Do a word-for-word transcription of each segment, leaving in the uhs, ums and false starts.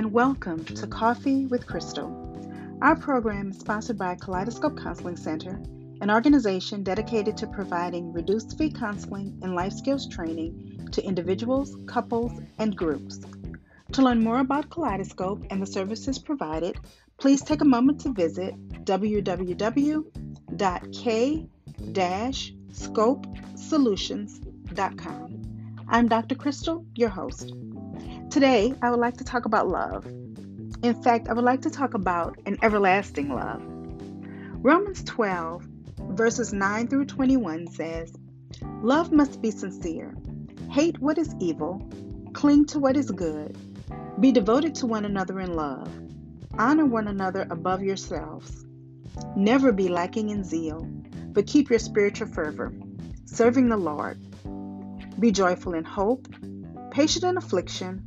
and welcome to Coffee with Crystal. Our program is sponsored by Kaleidoscope Counseling Center, an organization dedicated to providing reduced-fee counseling and life skills training to individuals, couples, and groups. To learn more about Kaleidoscope and the services provided, please take a moment to visit w w w dot k dash scope solutions dot com. I'm Doctor Crystal, your host. Today, I would like to talk about love. In fact, I would like to talk about an everlasting love. Romans twelve, verses nine through twenty-one says, "Love must be sincere. Hate what is evil. Cling to what is good. Be devoted to one another in love. Honor one another above yourselves. Never be lacking in zeal, but keep your spiritual fervor, serving the Lord. Be joyful in hope, patient in affliction,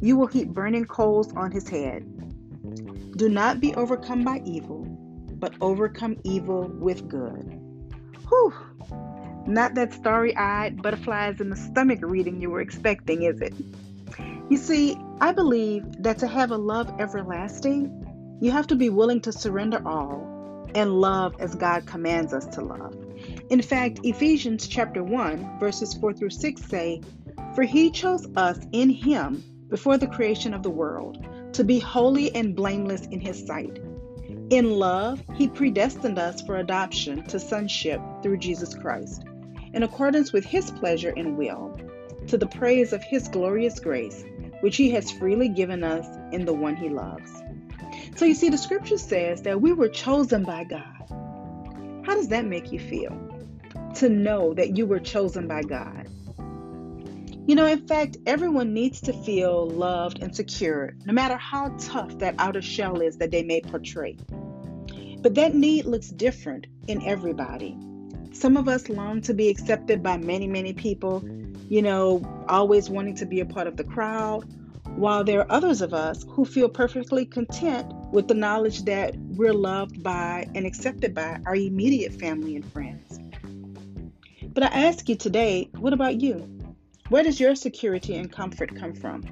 you will heap burning coals on his head. Do not be overcome by evil, but overcome evil with good." Whew! Not that starry-eyed, butterflies in the stomach reading you were expecting, is it? You see, I believe that to have a love everlasting, you have to be willing to surrender all and love as God commands us to love. In fact, Ephesians chapter one, verses four through six say, "For he chose us in him before the creation of the world to be holy and blameless in his sight. In love, he predestined us for adoption to sonship through Jesus Christ, in accordance with his pleasure and will, to the praise of his glorious grace, which he has freely given us in the one he loves." So you see, the scripture says that we were chosen by God. How does that make you feel? To know that you were chosen by God. You know, in fact, everyone needs to feel loved and secured, no matter how tough that outer shell is that they may portray. But that need looks different in everybody. Some of us long to be accepted by many, many people, you know, always wanting to be a part of the crowd, while there are others of us who feel perfectly content with the knowledge that we're loved by and accepted by our immediate family and friends. But I ask you today, what about you? Where does your security and comfort come from?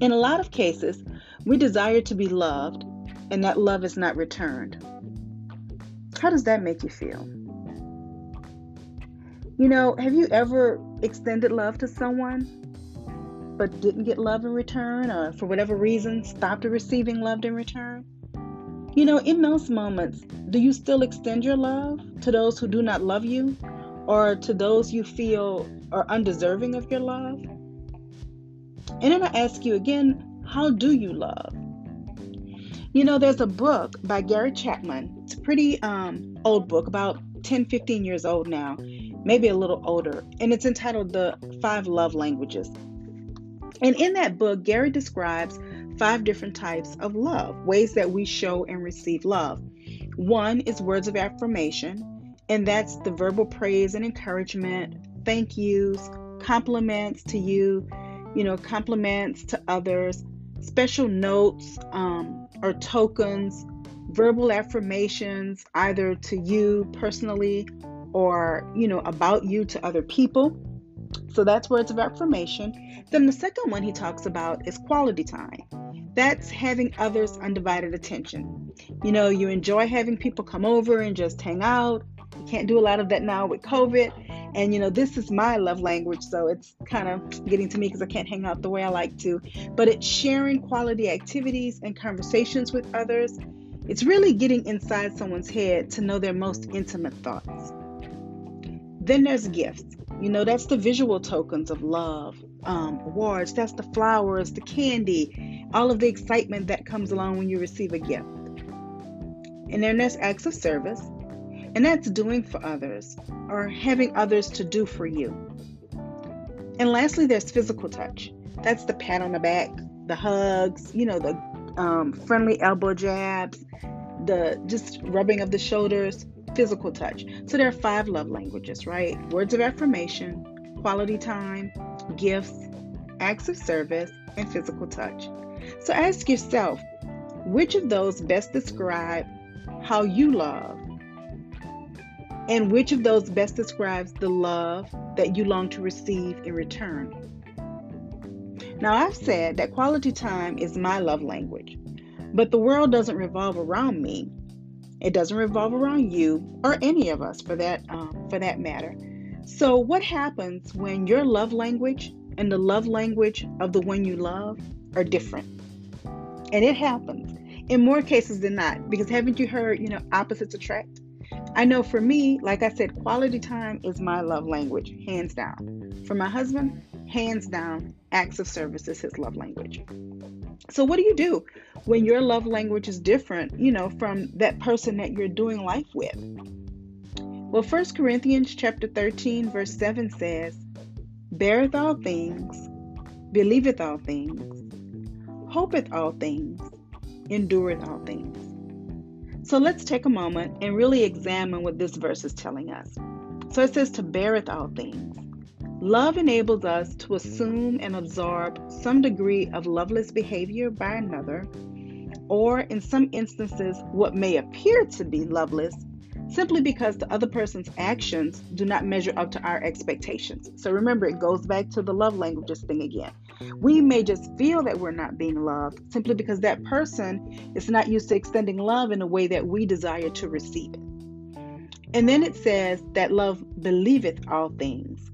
In a lot of cases, we desire to be loved, and that love is not returned. How does that make you feel? You know, have you ever extended love to someone but didn't get love in return, or for whatever reason stopped receiving love in return? You know, in those moments, do you still extend your love to those who do not love you, or to those you feel are undeserving of your love? And then I ask you again, how do you love? You know, there's a book by Gary Chapman. It's a pretty um, old book, about ten, fifteen years old now, maybe a little older, and it's entitled The Five Love Languages. And in that book, Gary describes five different types of love, ways that we show and receive love. One is words of affirmation, and that's the verbal praise and encouragement, thank yous, compliments to you, you know, compliments to others, special notes um, or tokens, verbal affirmations, either to you personally or, you know, about you to other people. So that's words of affirmation. Then the second one he talks about is quality time. That's having others' undivided attention. You know, you enjoy having people come over and just hang out. You can't do a lot of that now with COVID. And, you know, this is my love language, so it's kind of getting to me because I can't hang out the way I like to. But it's sharing quality activities and conversations with others. It's really getting inside someone's head to know their most intimate thoughts. Then there's gifts. You know, that's the visual tokens of love, um, awards, that's the flowers, the candy, all of the excitement that comes along when you receive a gift. And then there's acts of service, and that's doing for others or having others to do for you. And lastly, there's physical touch. That's the pat on the back, the hugs, you know, the um, friendly elbow jabs, the just rubbing of the shoulders. Physical touch. So there are five love languages, right? Words of affirmation, quality time, gifts, acts of service, and physical touch. So ask yourself, which of those best describe how you love? And which of those best describes the love that you long to receive in return? Now, I've said that quality time is my love language, but the world doesn't revolve around me. It doesn't revolve around you or any of us for that um, for that matter. So what happens when your love language and the love language of the one you love are different? And it happens in more cases than not, because haven't you heard, you know, opposites attract? I know for me, like I said, quality time is my love language, hands down. For my husband, hands down, acts of service is his love language. So what do you do when your love language is different, you know, from that person that you're doing life with? Well, First Corinthians chapter thirteen, verse seven says, beareth all things, believeth all things, hopeth all things, endureth all things. So let's take a moment and really examine what this verse is telling us. So it says to beareth all things. Love enables us to assume and absorb some degree of loveless behavior by another, or in some instances, what may appear to be loveless, simply because the other person's actions do not measure up to our expectations. So remember, it goes back to the love languages thing again. We may just feel that we're not being loved simply because that person is not used to extending love in a way that we desire to receive it. And then it says that love believeth all things.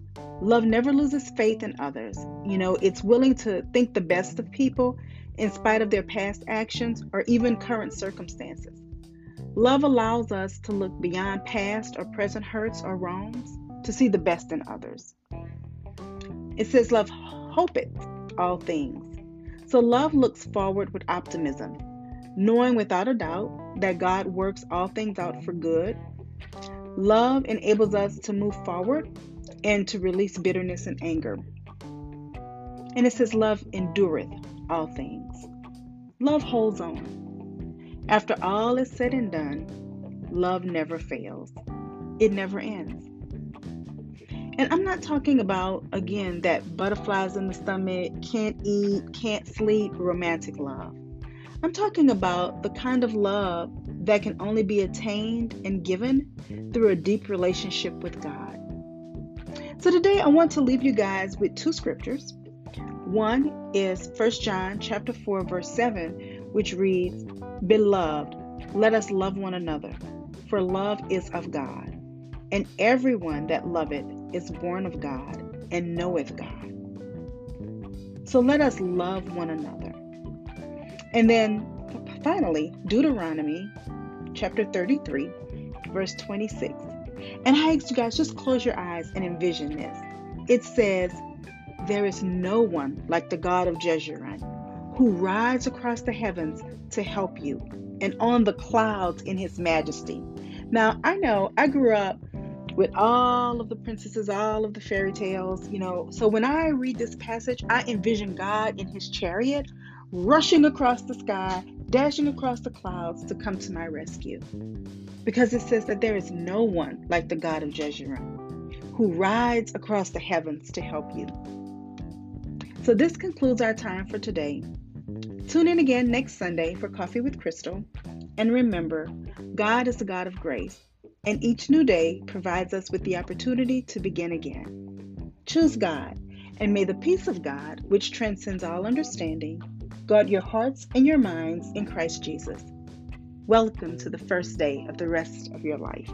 Love never loses faith in others. You know, it's willing to think the best of people in spite of their past actions or even current circumstances. Love allows us to look beyond past or present hurts or wrongs to see the best in others. It says love hopeth all things. So love looks forward with optimism, knowing without a doubt that God works all things out for good. Love enables us to move forward and to release bitterness and anger. And it says love endureth all things. Love holds on. After all is said and done, love never fails. It never ends. And I'm not talking about, again, that butterflies in the stomach, can't eat, can't sleep, romantic love. I'm talking about the kind of love that can only be attained and given through a deep relationship with God. So today I want to leave you guys with two scriptures. One is First John chapter four, verse seven, which reads, Beloved, let us love one another, for love is of God, and everyone that loveth is born of God and knoweth God. So let us love one another. And then finally, Deuteronomy chapter thirty-three, verse twenty-six. And I ask you guys, just close your eyes and envision this. It says, there is no one like the God of Jeshurun, who rides across the heavens to help you, and on the clouds in his majesty. Now, I know I grew up with all of the princesses, all of the fairy tales, you know. So when I read this passage, I envision God in his chariot, rushing across the sky, dashing across the clouds to come to my rescue. Because it says that there is no one like the God of Jeshurun, who rides across the heavens to help you. So this concludes our time for today. Tune in again next Sunday for Coffee with Crystal. And remember, God is the God of grace, and each new day provides us with the opportunity to begin again. Choose God, and may the peace of God, which transcends all understanding, guard your hearts and your minds in Christ Jesus. Welcome to the first day of the rest of your life.